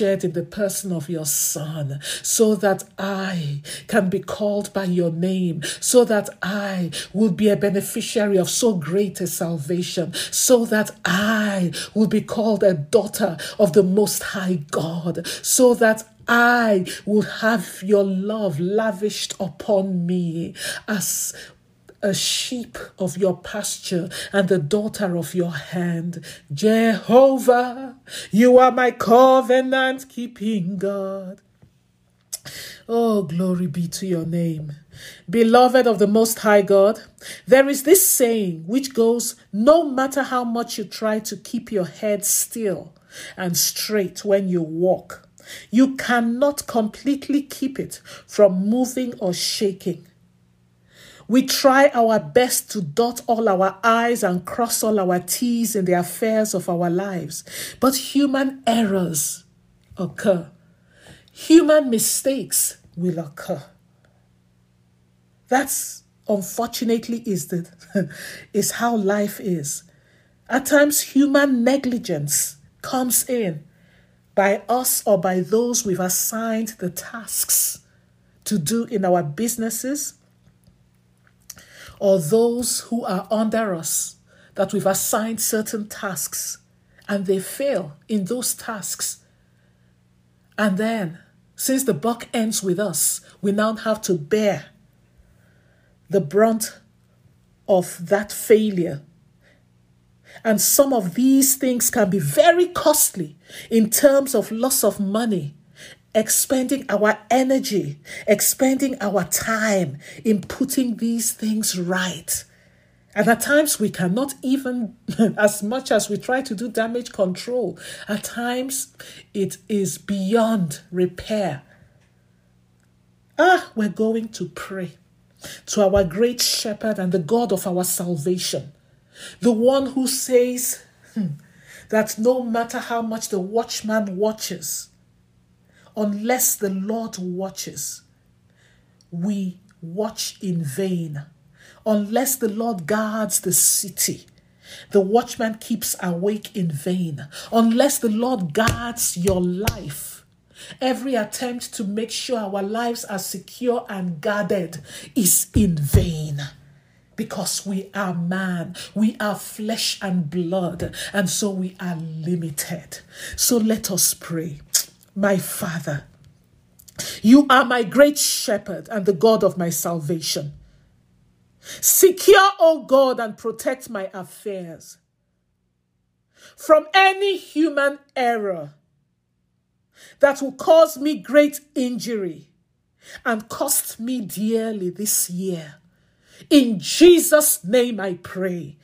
in the person of your Son, so that I can be called by your name, so that I will be a beneficiary of so great a salvation, so that I will be called a daughter of the Most High God, so that I will have your love lavished upon me as a sheep of your pasture and the daughter of your hand. Jehovah, you are my covenant-keeping God. Oh, glory be to your name. Beloved of the Most High God, there is this saying which goes, no matter how much you try to keep your head still and straight when you walk, you cannot completely keep it from moving or shaking. We try our best to dot all our I's and cross all our T's in the affairs of our lives, but human errors occur. Human mistakes will occur. That's, unfortunately, is how life is. At times, human negligence comes in by us or by those we've assigned the tasks to do in our businesses, or those who are under us that we've assigned certain tasks and they fail in those tasks. And then, since the buck ends with us, we now have to bear the brunt of that failure. And some of these things can be very costly in terms of loss of money, expending our energy, expending our time in putting these things right. And at times we cannot even, as much as we try to do damage control, at times it is beyond repair. We're going to pray to our great shepherd and the God of our salvation, the one who says that no matter how much the watchman watches, unless the Lord watches, we watch in vain. Unless the Lord guards the city, the watchman keeps awake in vain. Unless the Lord guards your life, every attempt to make sure our lives are secure and guarded is in vain. Because we are man, we are flesh and blood, and so we are limited. So let us pray. My Father, you are my great shepherd and the God of my salvation. Secure, O God, and protect my affairs from any human error that will cause me great injury and cost me dearly this year. In Jesus' name I pray.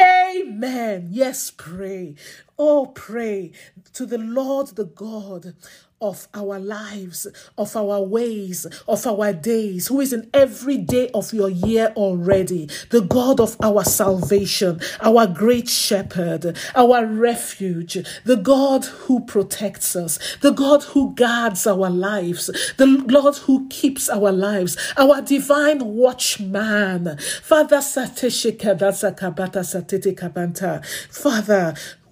Amen. Yes, pray. Oh, pray to the Lord, the God of our lives, of our ways, of our days, who is in every day of your year already, the God of our salvation, our great shepherd, our refuge, the God who protects us, the God who guards our lives, the Lord who keeps our lives, our divine watchman. Father,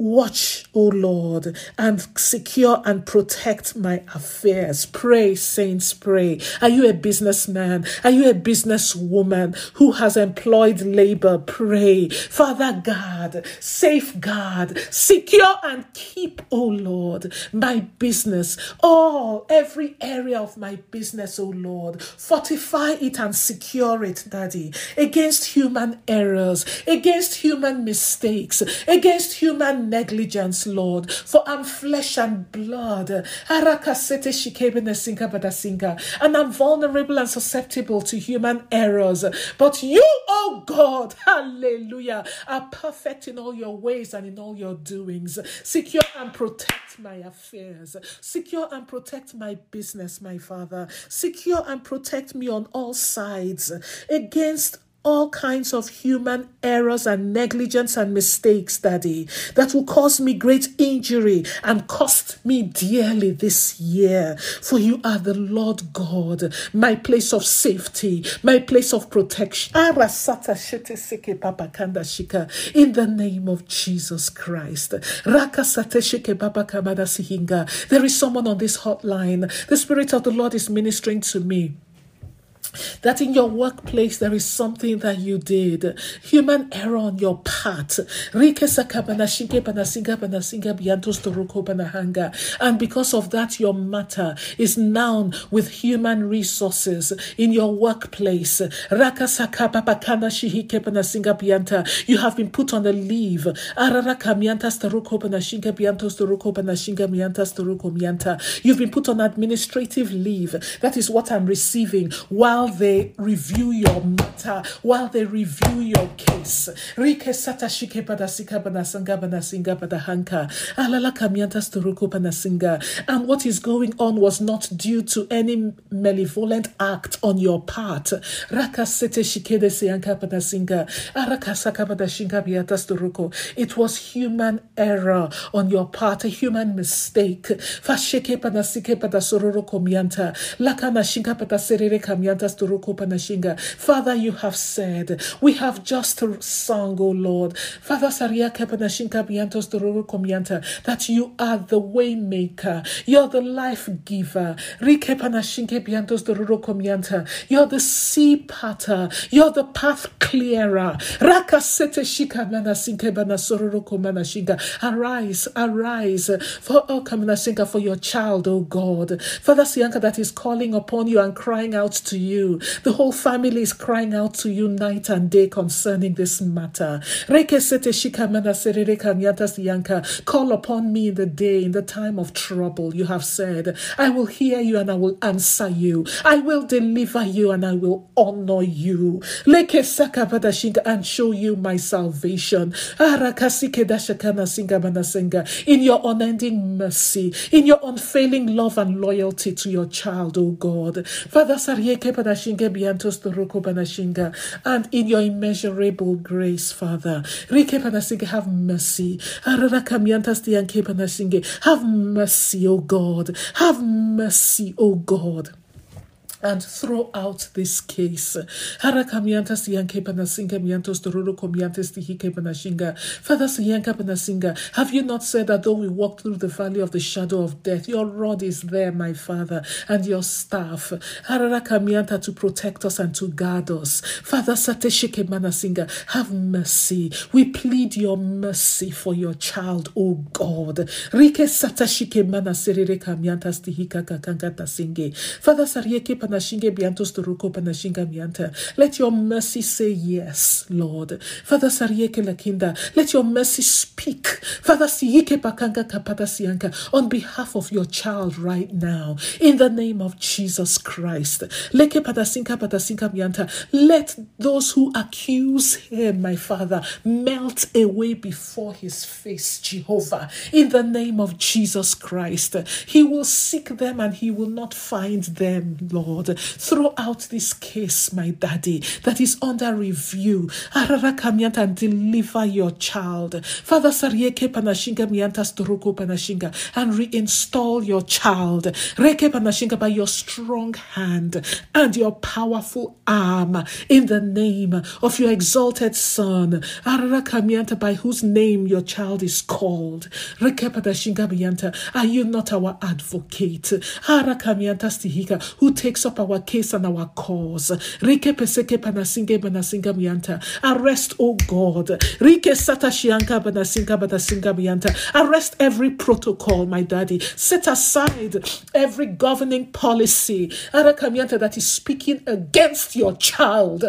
watch, O Lord, and secure and protect my affairs. Pray, saints, pray. Are you a businessman? Are you a businesswoman who has employed labor? Pray. Father God, safeguard, secure and keep, O Lord, my business. Every area of my business, O Lord. Fortify it and secure it, Daddy, against human errors, against human mistakes, against human negligence, Lord, for I'm flesh and blood, and I'm vulnerable and susceptible to human errors. But you, oh God, hallelujah, are perfect in all your ways and in all your doings. Secure and protect my affairs. Secure and protect my business, my Father. Secure and protect me on all sides against all kinds of human errors and negligence and mistakes, Daddy, that will cause me great injury and cost me dearly this year. For you are the Lord God, my place of safety, my place of protection. In the name of Jesus Christ. There is someone on this hotline. The Spirit of the Lord is ministering to me that in your workplace there is something that you did, human error on your part, and because of that your matter is now with human resources in your workplace. You have been put on a leave, you've been put on administrative leave. That is what I'm receiving while they review your matter, while they review your case. And what is going on was not due to any malevolent act on your part. It was human error on your part, a human mistake. Father, you have said, we have just sung, O Lord, Father, that you are the way maker, you're the life giver, you're the sea patter, you're the path clearer. Arise, arise for your child, O God. Father, that is calling upon you and crying out to you. The whole family is crying out to you night and day concerning this matter. Call upon me in the day, in the time of trouble. You have said, I will hear you and I will answer you. I will deliver you and I will honor you, and show you my salvation. In your unending mercy, in your unfailing love and loyalty to your child, O God. Father, and in your immeasurable grace, Father, have mercy. Have mercy, O God. Have mercy, O God. And throw out this case. Father, have you not said that though we walk through the valley of the shadow of death, your rod is there, my Father, and your staff, to protect us and to guard us. Father, have mercy. We plead your mercy for your child, O God. Father, let your mercy say yes, Lord. Father, let your mercy speak. Father, on behalf of your child right now, in the name of Jesus Christ, let those who accuse him, my Father, melt away before his face, Jehovah, in the name of Jesus Christ. He will seek them and he will not find them, Lord. Throw out this case, my Daddy, that is under review, and deliver your child. Father, and reinstall your child by your strong hand and your powerful arm, in the name of your exalted Son, by whose name your child is called. Are you not our advocate, who takes up our case and our cause? Arrest, O God. Arrest every protocol, my Daddy. Set aside every governing policy that is speaking against your child.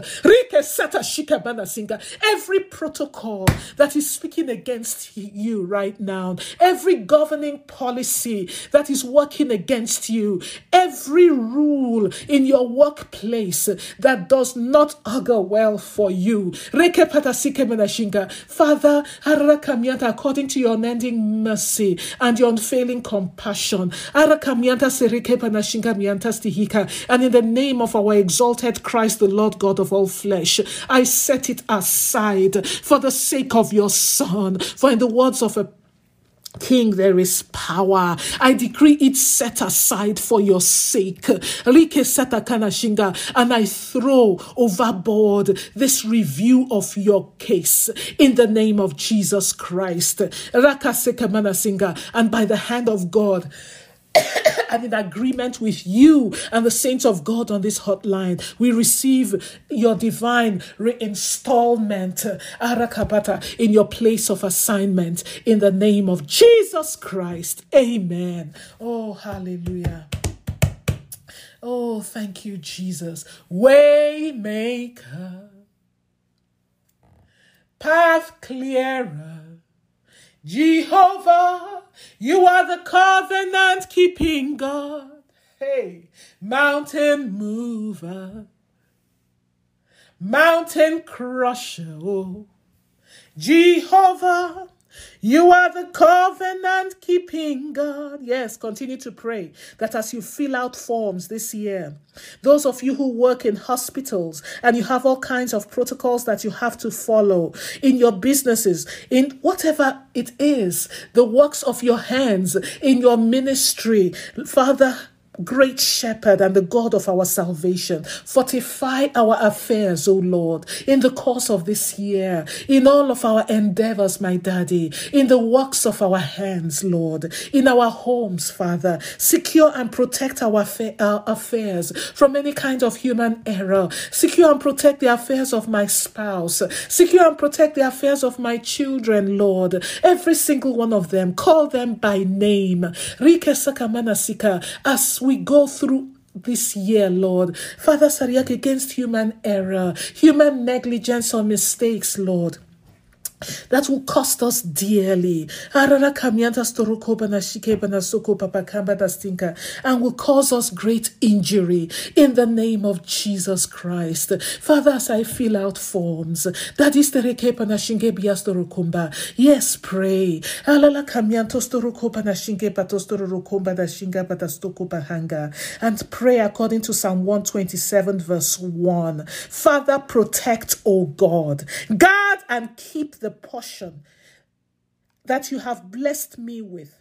Every protocol that is speaking against you right now. Every governing policy that is working against you. Every rule in your workplace that does not augur well for you. Father, according to your unending mercy and your unfailing compassion, and in the name of our exalted Christ, the Lord God of all flesh, I set it aside for the sake of your Son. For in the words of a King, there is power. I decree it set aside for your sake. And I throw overboard this review of your case in the name of Jesus Christ. And by the hand of God, and in agreement with you and the saints of God on this hotline, we receive your divine reinstallment, Arakabata, in your place of assignment in the name of Jesus Christ. Amen. Oh, hallelujah. Oh, thank you, Jesus. Waymaker, path clearer, Jehovah. You are the covenant-keeping God. Hey, mountain mover, mountain crusher. Oh, Jehovah, you are the covenant-keeping God. Yes, continue to pray that as you fill out forms this year, those of you who work in hospitals and you have all kinds of protocols that you have to follow in your businesses, in whatever it is, the works of your hands, in your ministry, Father, Great Shepherd and the God of our salvation, fortify our affairs, O Lord, in the course of this year, in all of our endeavors, my Daddy, in the works of our hands, Lord, in our homes, Father. Secure and protect our affairs from any kind of human error. Secure and protect the affairs of my spouse. Secure and protect the affairs of my children, Lord. Every single one of them, call them by name. Rike Sakamanasika, as we go through this year, Lord. Father, Sariak, against human error, human negligence or mistakes, Lord, that will cost us dearly, and will cause us great injury in the name of Jesus Christ. Father, as I fill out forms, yes, pray. And pray according to Psalm 127 verse 1. Father, protect, O God. Guard and keep the portion that you have blessed me with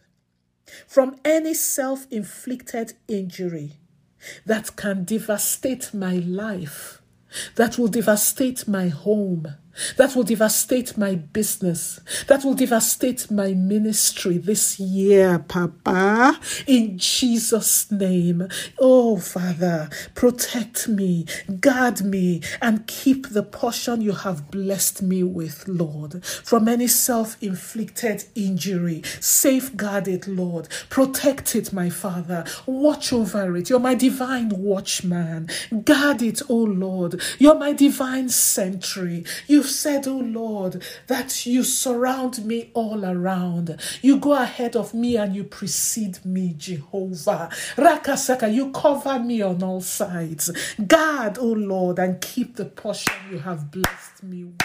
from any self-inflicted injury that can devastate my life, that will devastate my home, that will devastate my business, that will devastate my ministry this year, Papa, in Jesus' name. Oh, Father, protect me, guard me, and keep the portion you have blessed me with, Lord, from any self-inflicted injury. Safeguard it, Lord. Protect it, my Father. Watch over it. You're my divine watchman. Guard it, oh Lord. You're my divine sentry. You've said, oh Lord, that you surround me all around. You go ahead of me and you precede me, Jehovah. Rakasaka, you cover me on all sides. Guard, oh Lord, and keep the portion you have blessed me with.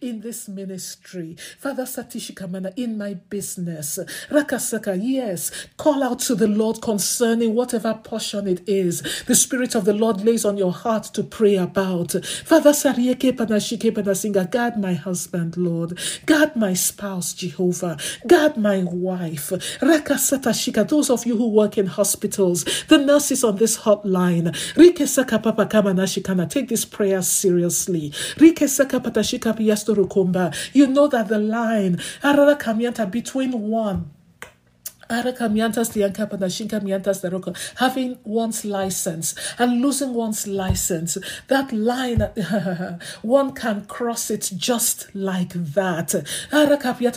In this ministry, Father Satishikamana, in my business, Rakasaka, yes, call out to the Lord concerning whatever portion it is the Spirit of the Lord lays on your heart to pray about. Father Sarieke Panashike Panasinga, guard my husband, Lord, guard my spouse, Jehovah, guard my wife, Rakasata Shika, those of you who work in hospitals, the nurses on this hotline, Rikesaka Papa Kamanashikana, take this prayer seriously. You know that the line between one, having one's license and losing one's license, that line, one can cross it just like that.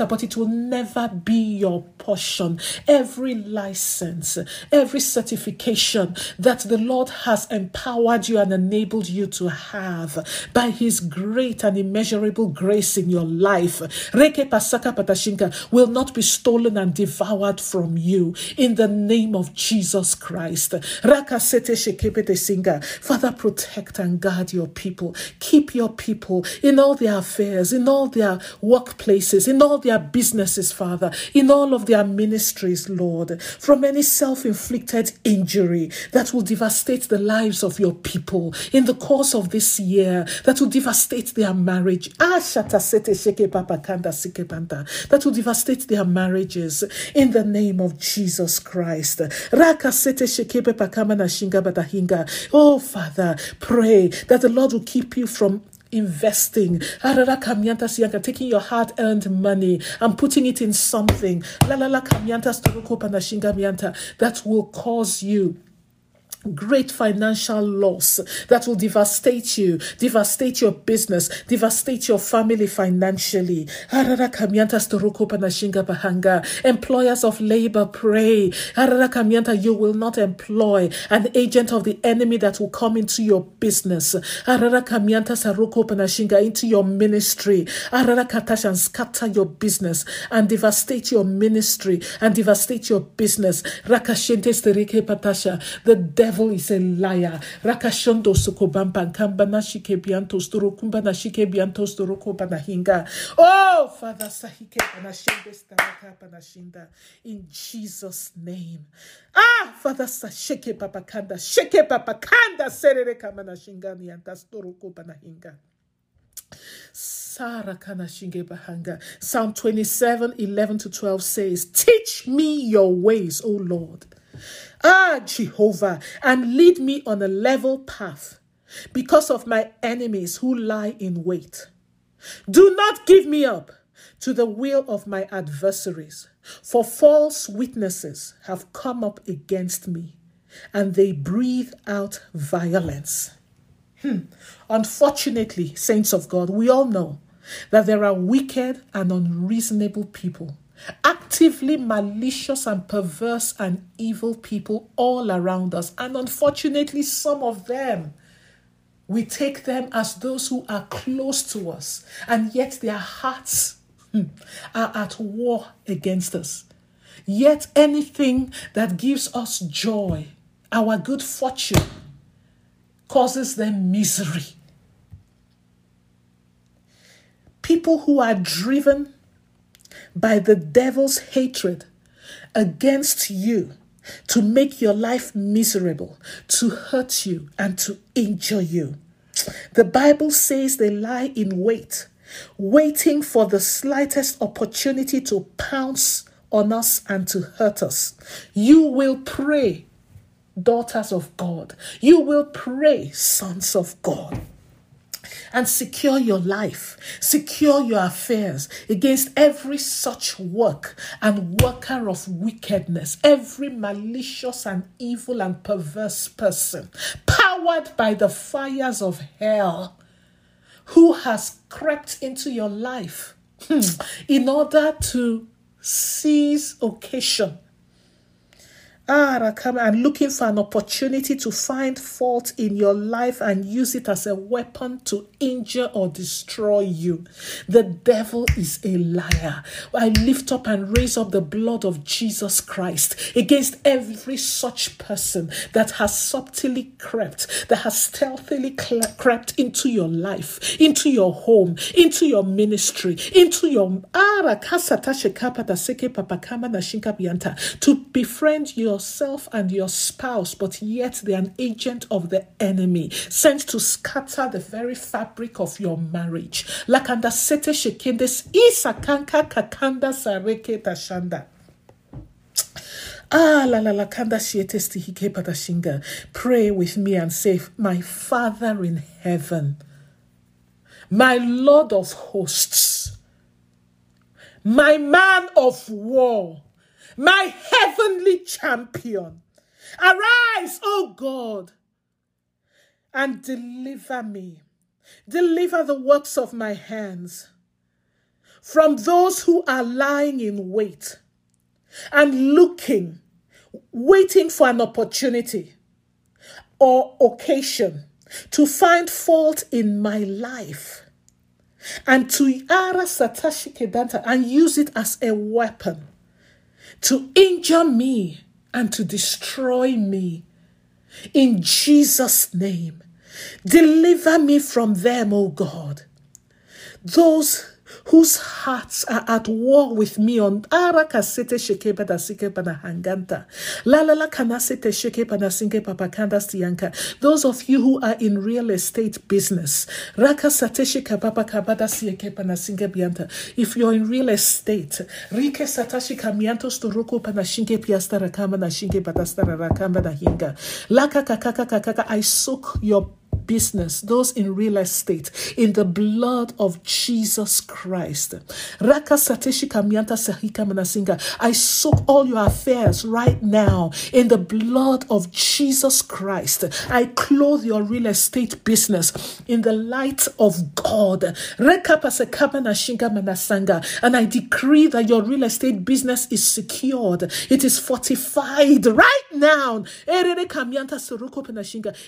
But it will never be your portion. Every license, every certification that the Lord has empowered you and enabled you to have by His great and immeasurable grace in your life will not be stolen and devoured from from you in the name of Jesus Christ. Rakasete shekebete singa. Father, protect and guard your people. Keep your people in all their affairs, in all their workplaces, in all their businesses, Father, in all of their ministries, Lord, from any self-inflicted injury that will devastate the lives of your people in the course of this year, that will devastate their marriage. That will devastate their marriages in the name of Jesus Christ. Oh, Father, pray that the Lord will keep you from investing, taking your hard-earned money and putting it in something that will cause you great financial loss, that will devastate you, devastate your business, devastate your family financially. Employers of labor, pray. You will not employ an agent of the enemy that will come into your business, into your ministry, and scatter your business and devastate your ministry and devastate your business. The devil is a liar. Oh, Father, in Jesus' name. Ah, Father, Psalm 27:11-12 says, teach me your ways, O Lord. Ah, Jehovah, and lead me on a level path because of my enemies who lie in wait. Do not give me up to the will of my adversaries, for false witnesses have come up against me, and they breathe out violence. Unfortunately, saints of God, we all know that there are wicked and unreasonable people, actively malicious and perverse and evil people all around us. And unfortunately, some of them, we take them as those who are close to us, and yet their hearts are at war against us. Yet anything that gives us joy, our good fortune, causes them misery. People who are driven by the devil's hatred against you to make your life miserable, to hurt you and to injure you. The Bible says they lie in wait, waiting for the slightest opportunity to pounce on us and to hurt us. You will pray, daughters of God. You will pray, sons of God, and secure your life, secure your affairs against every such work and worker of wickedness, every malicious and evil and perverse person, powered by the fires of hell, who has crept into your life in order to seize occasion and looking for an opportunity to find fault in your life and use it as a weapon to injure or destroy you. The devil is a liar. I lift up and raise up the blood of Jesus Christ against every such person that has subtly crept, that has stealthily crept into your life, into your home, into your ministry, into your to befriend you, yourself and your spouse, but yet they are an agent of the enemy sent to scatter the very fabric of your marriage. Lakanda sete shekendes isakanka kakanda sareke tashanda. Ah, la la la kanda sietesti hike patashinga. Pray with me and say, my Father in heaven, my Lord of hosts, my man of war, my heavenly champion, arise, O God, and deliver me. Deliver the works of my hands from those who are lying in wait and looking, waiting for an opportunity or occasion to find fault in my life and to and use it as a weapon to injure me and to destroy me. In Jesus' name, deliver me from them, O God. Those whose hearts are at war with me on ara kasete shekeba da sikeba na hanganta la la la kanasete shekeba na singeba pakanda sianka. Those of you who are in real estate business, raka sate shekeba pakaba da sikeba na singebianta. If you're in real estate, rike satashi kamiantos to roko panashinge piasta rakamba na shinge patasta rakamba da hinga la kaka kaka kaka. I soak your business, those in real estate, in the blood of Jesus Christ. I soak all your affairs right now in the blood of Jesus Christ. I clothe your real estate business in the light of God. And I decree that your real estate business is secured. It is fortified right now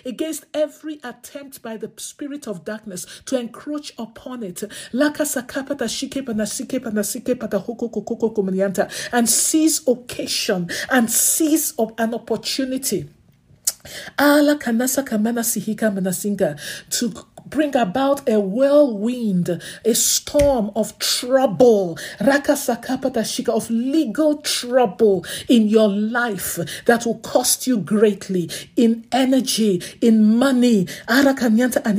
against every attempt by the spirit of darkness to encroach upon it, and seize occasion and seize an opportunity to bring about a whirlwind, a storm of trouble, of legal trouble in your life that will cost you greatly in energy, in money, and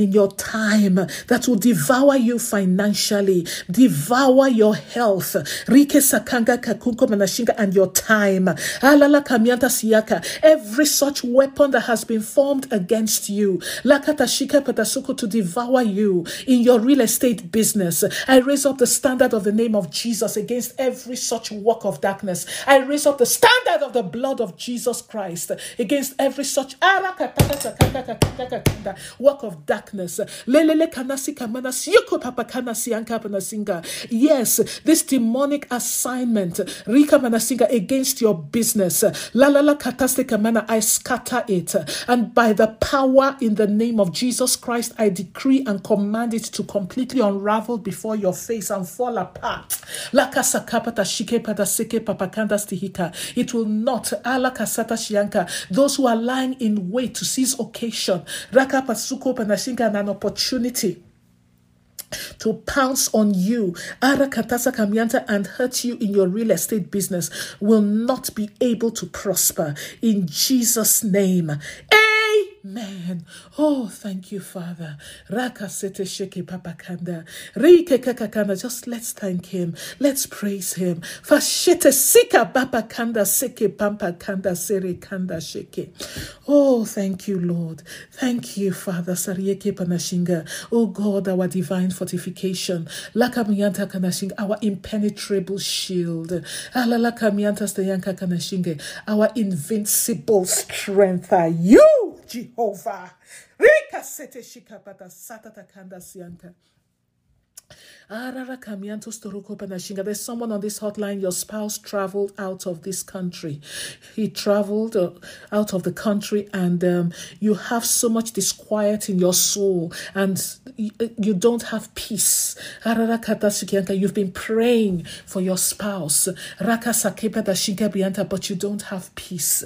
in your time, that will devour you financially, devour your health, and your time. Every such weapon that has been formed against you, to devour you in your real estate business. I raise up the standard of the name of Jesus against every such work of darkness. I raise up the standard of the blood of Jesus Christ against every such work of darkness. Yes, this demonic assignment against your business, I scatter it. And by the power in the name of Jesus Christ, I decree and command it to completely unravel before your face and fall apart. It will not. Those who are lying in wait to seize occasion, and an opportunity to pounce on you and hurt you in your real estate business, will not be able to prosper. In Jesus' name. Man, oh, thank you, Father. Raka sete sheke papakanda. Rike kakakanda. Just let's thank him. Let's praise him. Fashete sika papakanda seke pampakanda serekanda sheke. Oh, thank you, Lord. Thank you, Father. Sarieke panashinga. Oh, God, our divine fortification. Lakamiyanta kanashinga. Our impenetrable shield. Alakamiyanta stayanka kanashinga. Our invincible strength are you, Jehovah. Rika sete shikapata satata kanda sianta. There's someone on this hotline, your spouse traveled out of this country. He traveled out of the country, and you have so much disquiet in your soul, and you don't have peace. You've been praying for your spouse, but you don't have peace.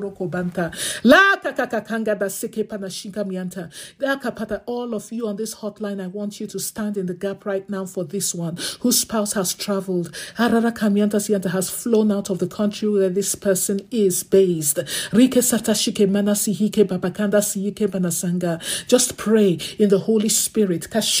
All of you on this hotline, I want you to stand in the gap right now for this one whose spouse has traveled, has flown out of the country where this person is based. Just pray in the Holy Spirit. Right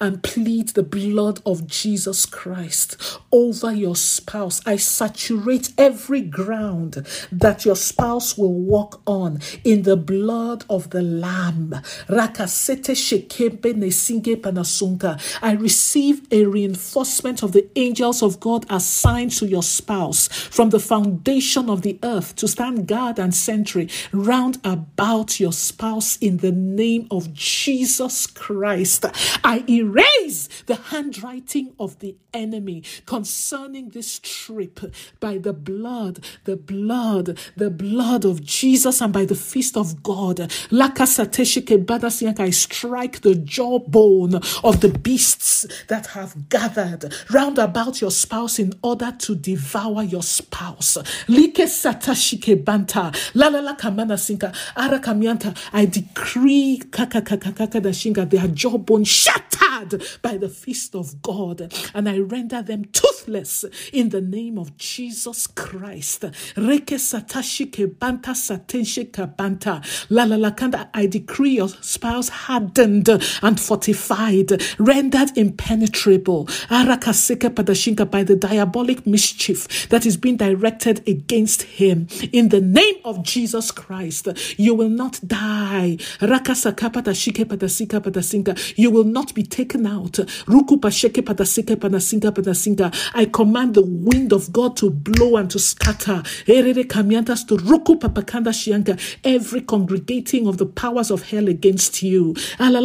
and plead the blood of Jesus Christ over your spouse. I saturate every ground that your spouse will walk on in the blood of the Lamb. I receive a reinforcement of the angels of God assigned to your spouse from the foundation of the earth to stand guard and sentry round about your spouse in the name of Jesus Christ. I erase the handwriting of the enemy concerning this trip by the blood of Jesus and by the fist of God. I strike the jawbone of the beasts that have gathered round about your spouse in order to devour your spouse. I decree that their jawbone shattered by the fist of God, and I render them toothless in the name of Jesus Christ. I decree your spouse hardened and fortified, rendered impenetrable by the diabolic mischief that is being directed against him. In the name of Jesus Christ, you will not die. You will not be taken out. I command the wind of God to blow and to scatter every congregating of the powers of hell against you. And I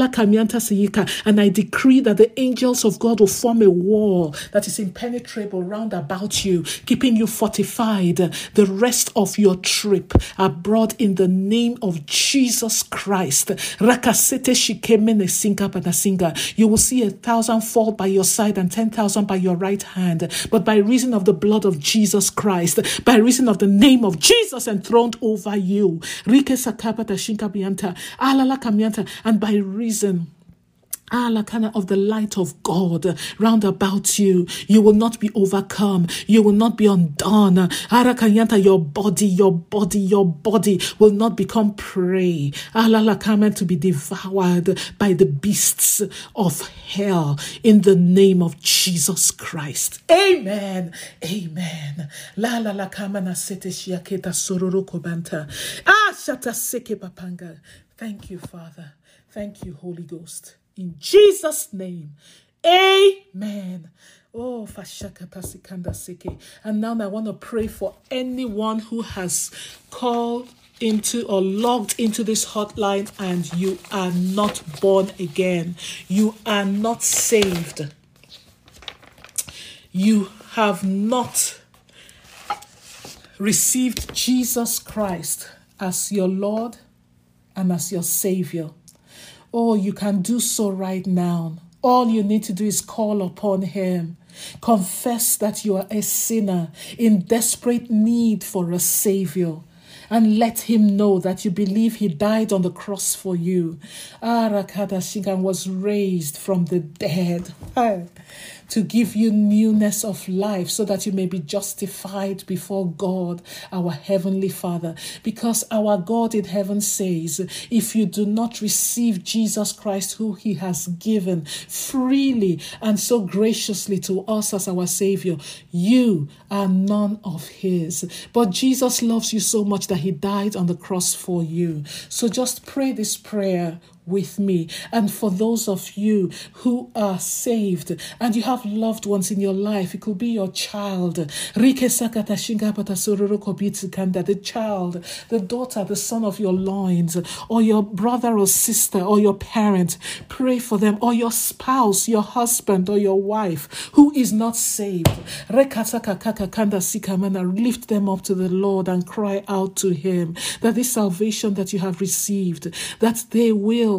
decree that the angels of God will form a wall that is impenetrable round about you, keeping you fortified the rest of your trip abroad in the name of Jesus Christ. You will see 1,000 fall by your side and 10,000 by your right hand, but by reason of the blood of Jesus Christ, by reason of the name of Jesus enthroned over you, and by reason of the light of God round about you, you will not be overcome. You will not be undone. Your body will not become prey to be devoured by the beasts of hell in the name of Jesus Christ. Amen. Amen. Thank you, Father. Thank you, Holy Ghost. In Jesus' name, amen. Oh, and now I want to pray for anyone who has called into or logged into this hotline and you are not born again. You are not saved. You have not received Jesus Christ as your Lord and as your Savior. Oh, you can do so right now. All you need to do is call upon him. Confess that you are a sinner in desperate need for a Savior, and let him know that you believe he died on the cross for you. Arakadashingan was raised from the dead to give you newness of life so that you may be justified before God, our Heavenly Father. Because our God in heaven says, if you do not receive Jesus Christ, who he has given freely and so graciously to us as our Savior, you are none of his. But Jesus loves you so much that he died on the cross for you. So just pray this prayer with me. And for those of you who are saved and you have loved ones in your life, it could be your child, the child, the daughter, the son of your loins, or your brother or sister or your parent, pray for them, or your spouse, your husband or your wife who is not saved. Lift them up to the Lord and cry out to him that this salvation that you have received, that they will,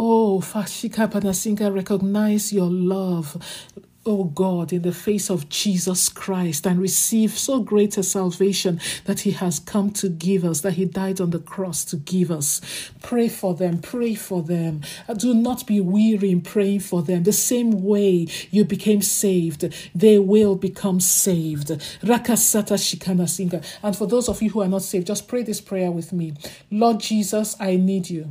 oh, Fashika Panasinga, recognize your love, oh God, in the face of Jesus Christ, and receive so great a salvation that he has come to give us, that he died on the cross to give us. Pray for them. Pray for them. Do not be weary in praying for them. The same way you became saved, they will become saved. Rakasata Shikanasinga. And for those of you who are not saved, just pray this prayer with me. Lord Jesus, I need you.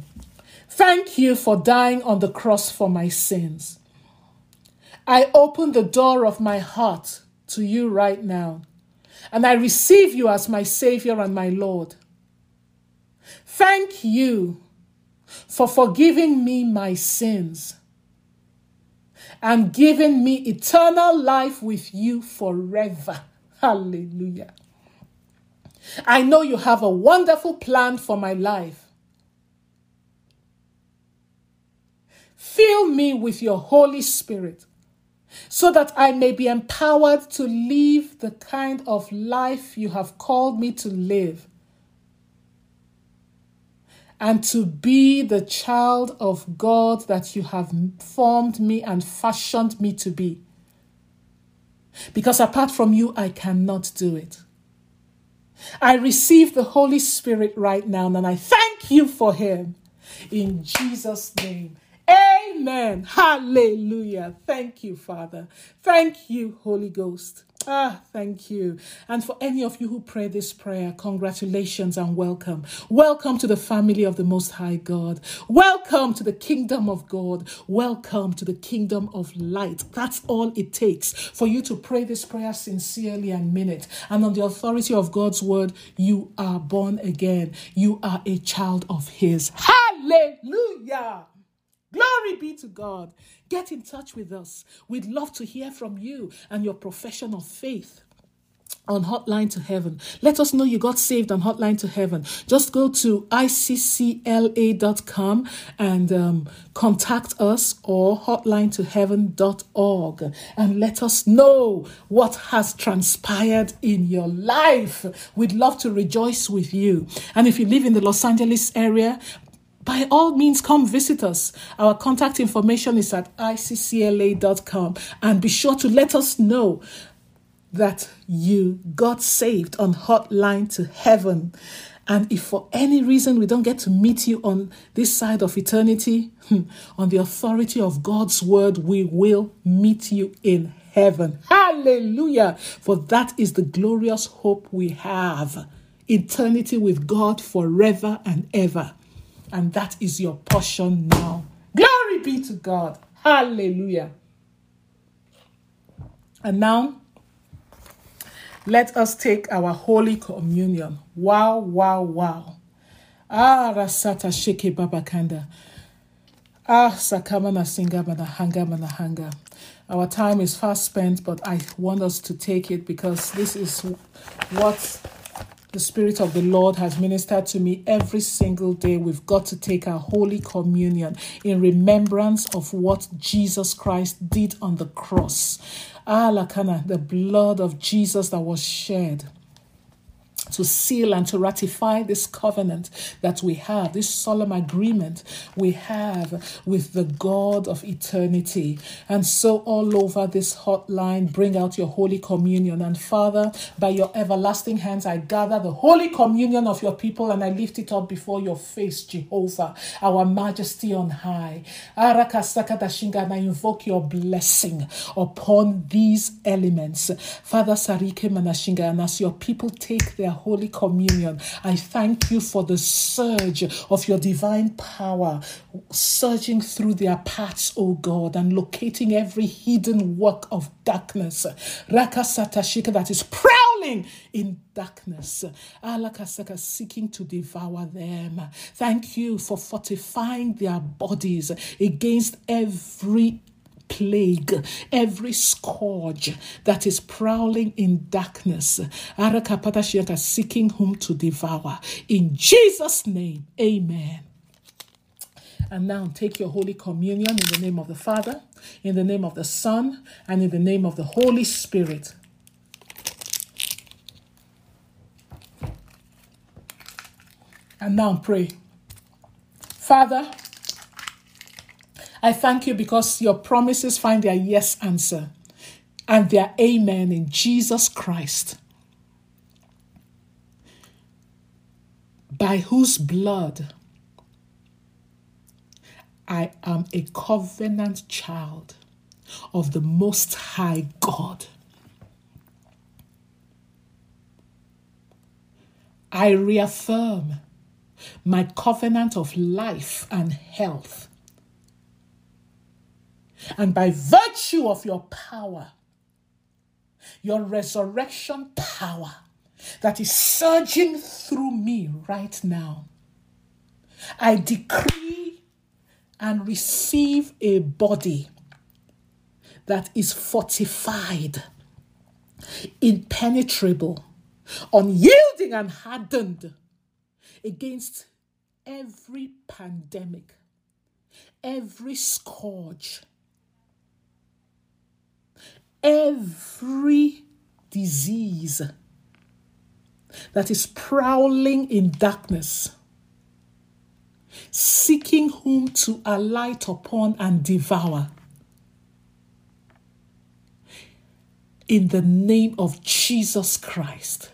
Thank you for dying on the cross for my sins. I open the door of my heart to you right now, and I receive you as my Savior and my Lord. Thank you for forgiving me my sins and giving me eternal life with you forever. Hallelujah. I know you have a wonderful plan for my life. Fill me with your Holy Spirit so that I may be empowered to live the kind of life you have called me to live and to be the child of God that you have formed me and fashioned me to be. Because apart from you, I cannot do it. I receive the Holy Spirit right now, and I thank you for him. In Jesus' name, amen. Hallelujah. Thank you, Father. Thank you, Holy Ghost. Thank you. And for any of you who pray this prayer, congratulations and welcome. Welcome to the family of the Most High God. Welcome to the kingdom of God. Welcome to the kingdom of light. That's all it takes for you to pray this prayer sincerely and mean it. And on the authority of God's word, you are born again. You are a child of his. Hallelujah. Glory be to God. Get in touch with us. We'd love to hear from you and your profession of faith on Hotline to Heaven. Let us know you got saved on Hotline to Heaven. Just go to iccla.com and contact us, or hotlinetoheaven.org, and let us know what has transpired in your life. We'd love to rejoice with you. And if you live in the Los Angeles area, by all means, come visit us. Our contact information is at iccla.com. And be sure to let us know that you got saved on Hotline to Heaven. And if for any reason we don't get to meet you on this side of eternity, on the authority of God's word, we will meet you in heaven. Hallelujah! For that is the glorious hope we have. Eternity with God forever and ever. And that is your portion now. Glory be to God. Hallelujah. And now, let us take our Holy Communion. Wow, wow, wow. Ah, Rasata Sheke Babakanda. Ah, Sakamana Singa Manahanga Manahanga. Our time is fast spent, but I want us to take it because this is what the Spirit of the Lord has ministered to me every single day. We've got to take our Holy Communion in remembrance of what Jesus Christ did on the cross. The blood of Jesus that was shed to seal and to ratify this covenant that we have, this solemn agreement we have with the God of eternity. And so all over this hotline, bring out your Holy Communion. And Father, by your everlasting hands, I gather the Holy Communion of your people and I lift it up before your face, Jehovah, our majesty on high. And I invoke your blessing upon these elements. Father, and as your people take their Holy Communion, I thank you for the surge of your divine power surging through their paths, O God, and locating every hidden work of darkness that is prowling in darkness, seeking to devour them. Thank you for fortifying their bodies against every plague, every scourge that is prowling in darkness, seeking whom to devour. In Jesus' name, amen. And now take your Holy Communion in the name of the Father, in the name of the Son, and in the name of the Holy Spirit. And now pray. Father, I thank you because your promises find their yes answer and their amen in Jesus Christ, by whose blood I am a covenant child of the Most High God. I reaffirm my covenant of life and health. And by virtue of your power, your resurrection power that is surging through me right now, I decree and receive a body that is fortified, impenetrable, unyielding and hardened against every pandemic, every scourge, every disease that is prowling in darkness, seeking whom to alight upon and devour. In the name of Jesus Christ,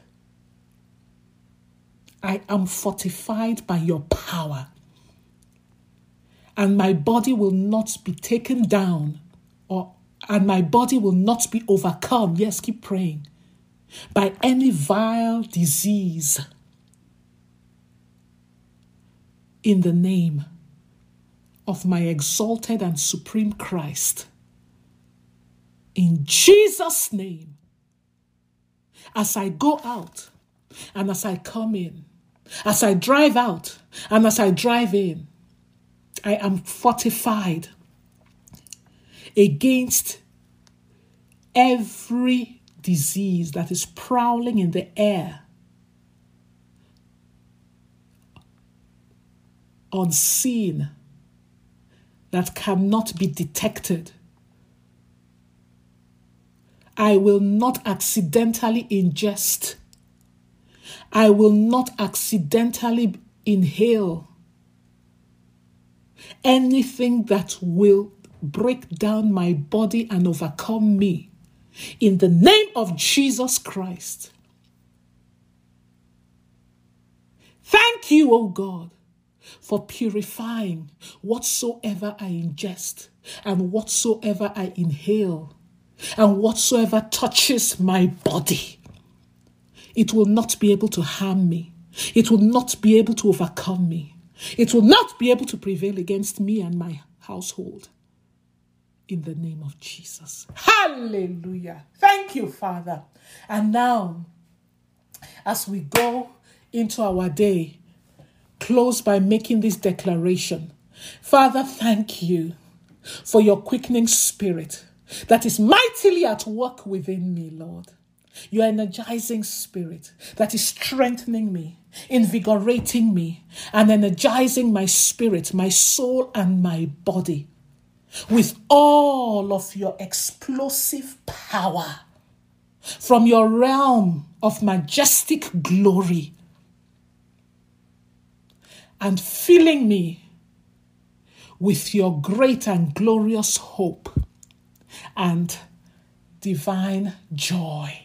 I am fortified by your power, and my body will not be taken down, and my body will not be overcome. Yes, keep praying. By any vile disease. In the name of my exalted and supreme Christ. In Jesus' name. As I go out and as I come in. As I drive out and as I drive in. I am fortified against every disease that is prowling in the air, unseen, that cannot be detected. I will not accidentally ingest. I will not accidentally inhale anything that will break down my body and overcome me. In the name of Jesus Christ. Thank you, O God, for purifying whatsoever I ingest and whatsoever I inhale and whatsoever touches my body. It will not be able to harm me. It will not be able to overcome me. It will not be able to prevail against me and my household. In the name of Jesus. Hallelujah. Thank you, Father. And now, as we go into our day, close by making this declaration. Father, thank you for your quickening spirit that is mightily at work within me, Lord. Your energizing spirit that is strengthening me, invigorating me, and energizing my spirit, my soul, and my body. With all of your explosive power from your realm of majestic glory, and filling me with your great and glorious hope and divine joy.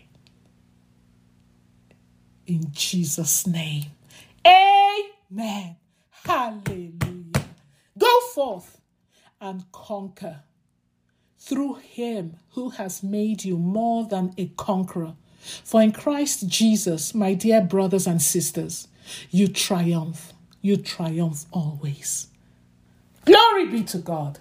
In Jesus' name, amen. Hallelujah. Go forth and conquer through him who has made you more than a conqueror. For in Christ Jesus, my dear brothers and sisters, you triumph. You triumph always. Glory be to God.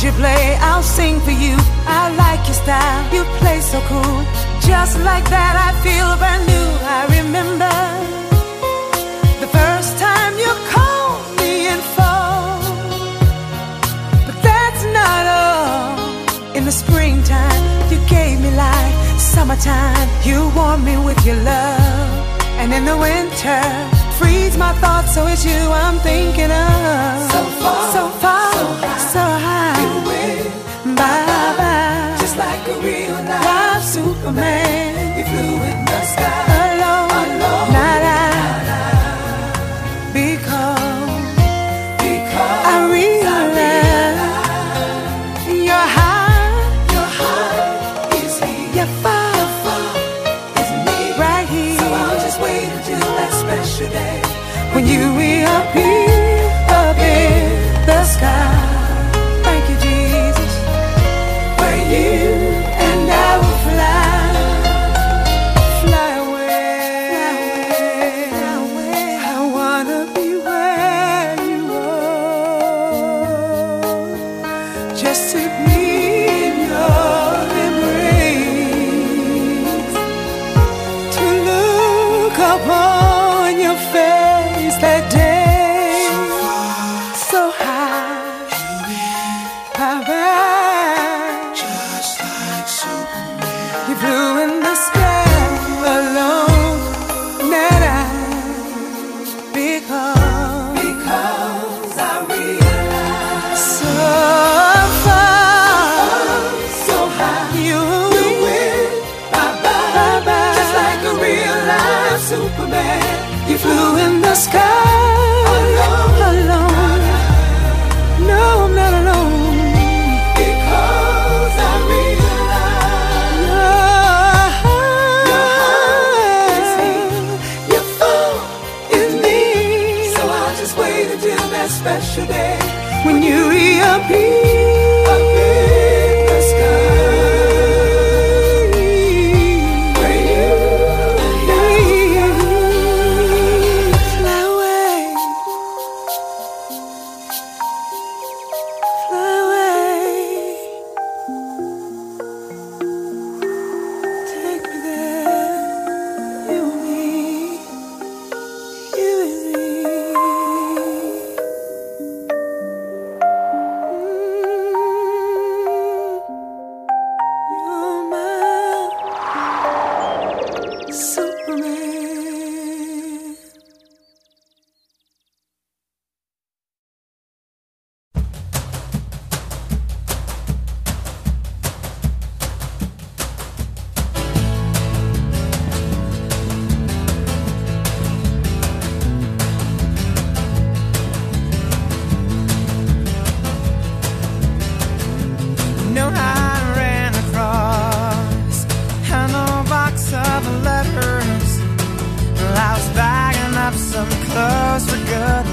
You play, I'll sing for you. I like your style, you play so cool. Just like that, I feel brand new. I remember the first time you called me in fall. But that's not all. In the springtime, you gave me life. Summertime, you warmed me with your love. And in the winter, freeze my thoughts, so it's you I'm thinking of. So far, so, far, so high, so high. You went bye-bye, just like a real life Superman. You flew in the sky, alone, alone, not I. Because I realize your heart is here. Your far is me, right here. So I'll just wait until that special day when you reappear up in the sky. Thank you, Jesus. Where you and I will fly, fly away, fly away. I wanna be where you are, just take me in your embrace, to look upon your face that day. So high, bye-bye, just like Superman. You flew in the sky, alone, not I. Because I realize so far, so high. You went bye-bye, bye-bye, just like a real life Superman. You flew in the sky, alone, alone. No, I'm not alone. because I realize your phone is me. So I'll just wait until that special day when you reappear up in the sky. Where you and I will fly away, fly away. Take me there, you and me, you and me. You're my Superman. No, I ran across a box of letters. Well, I was bagging up some clothes for good.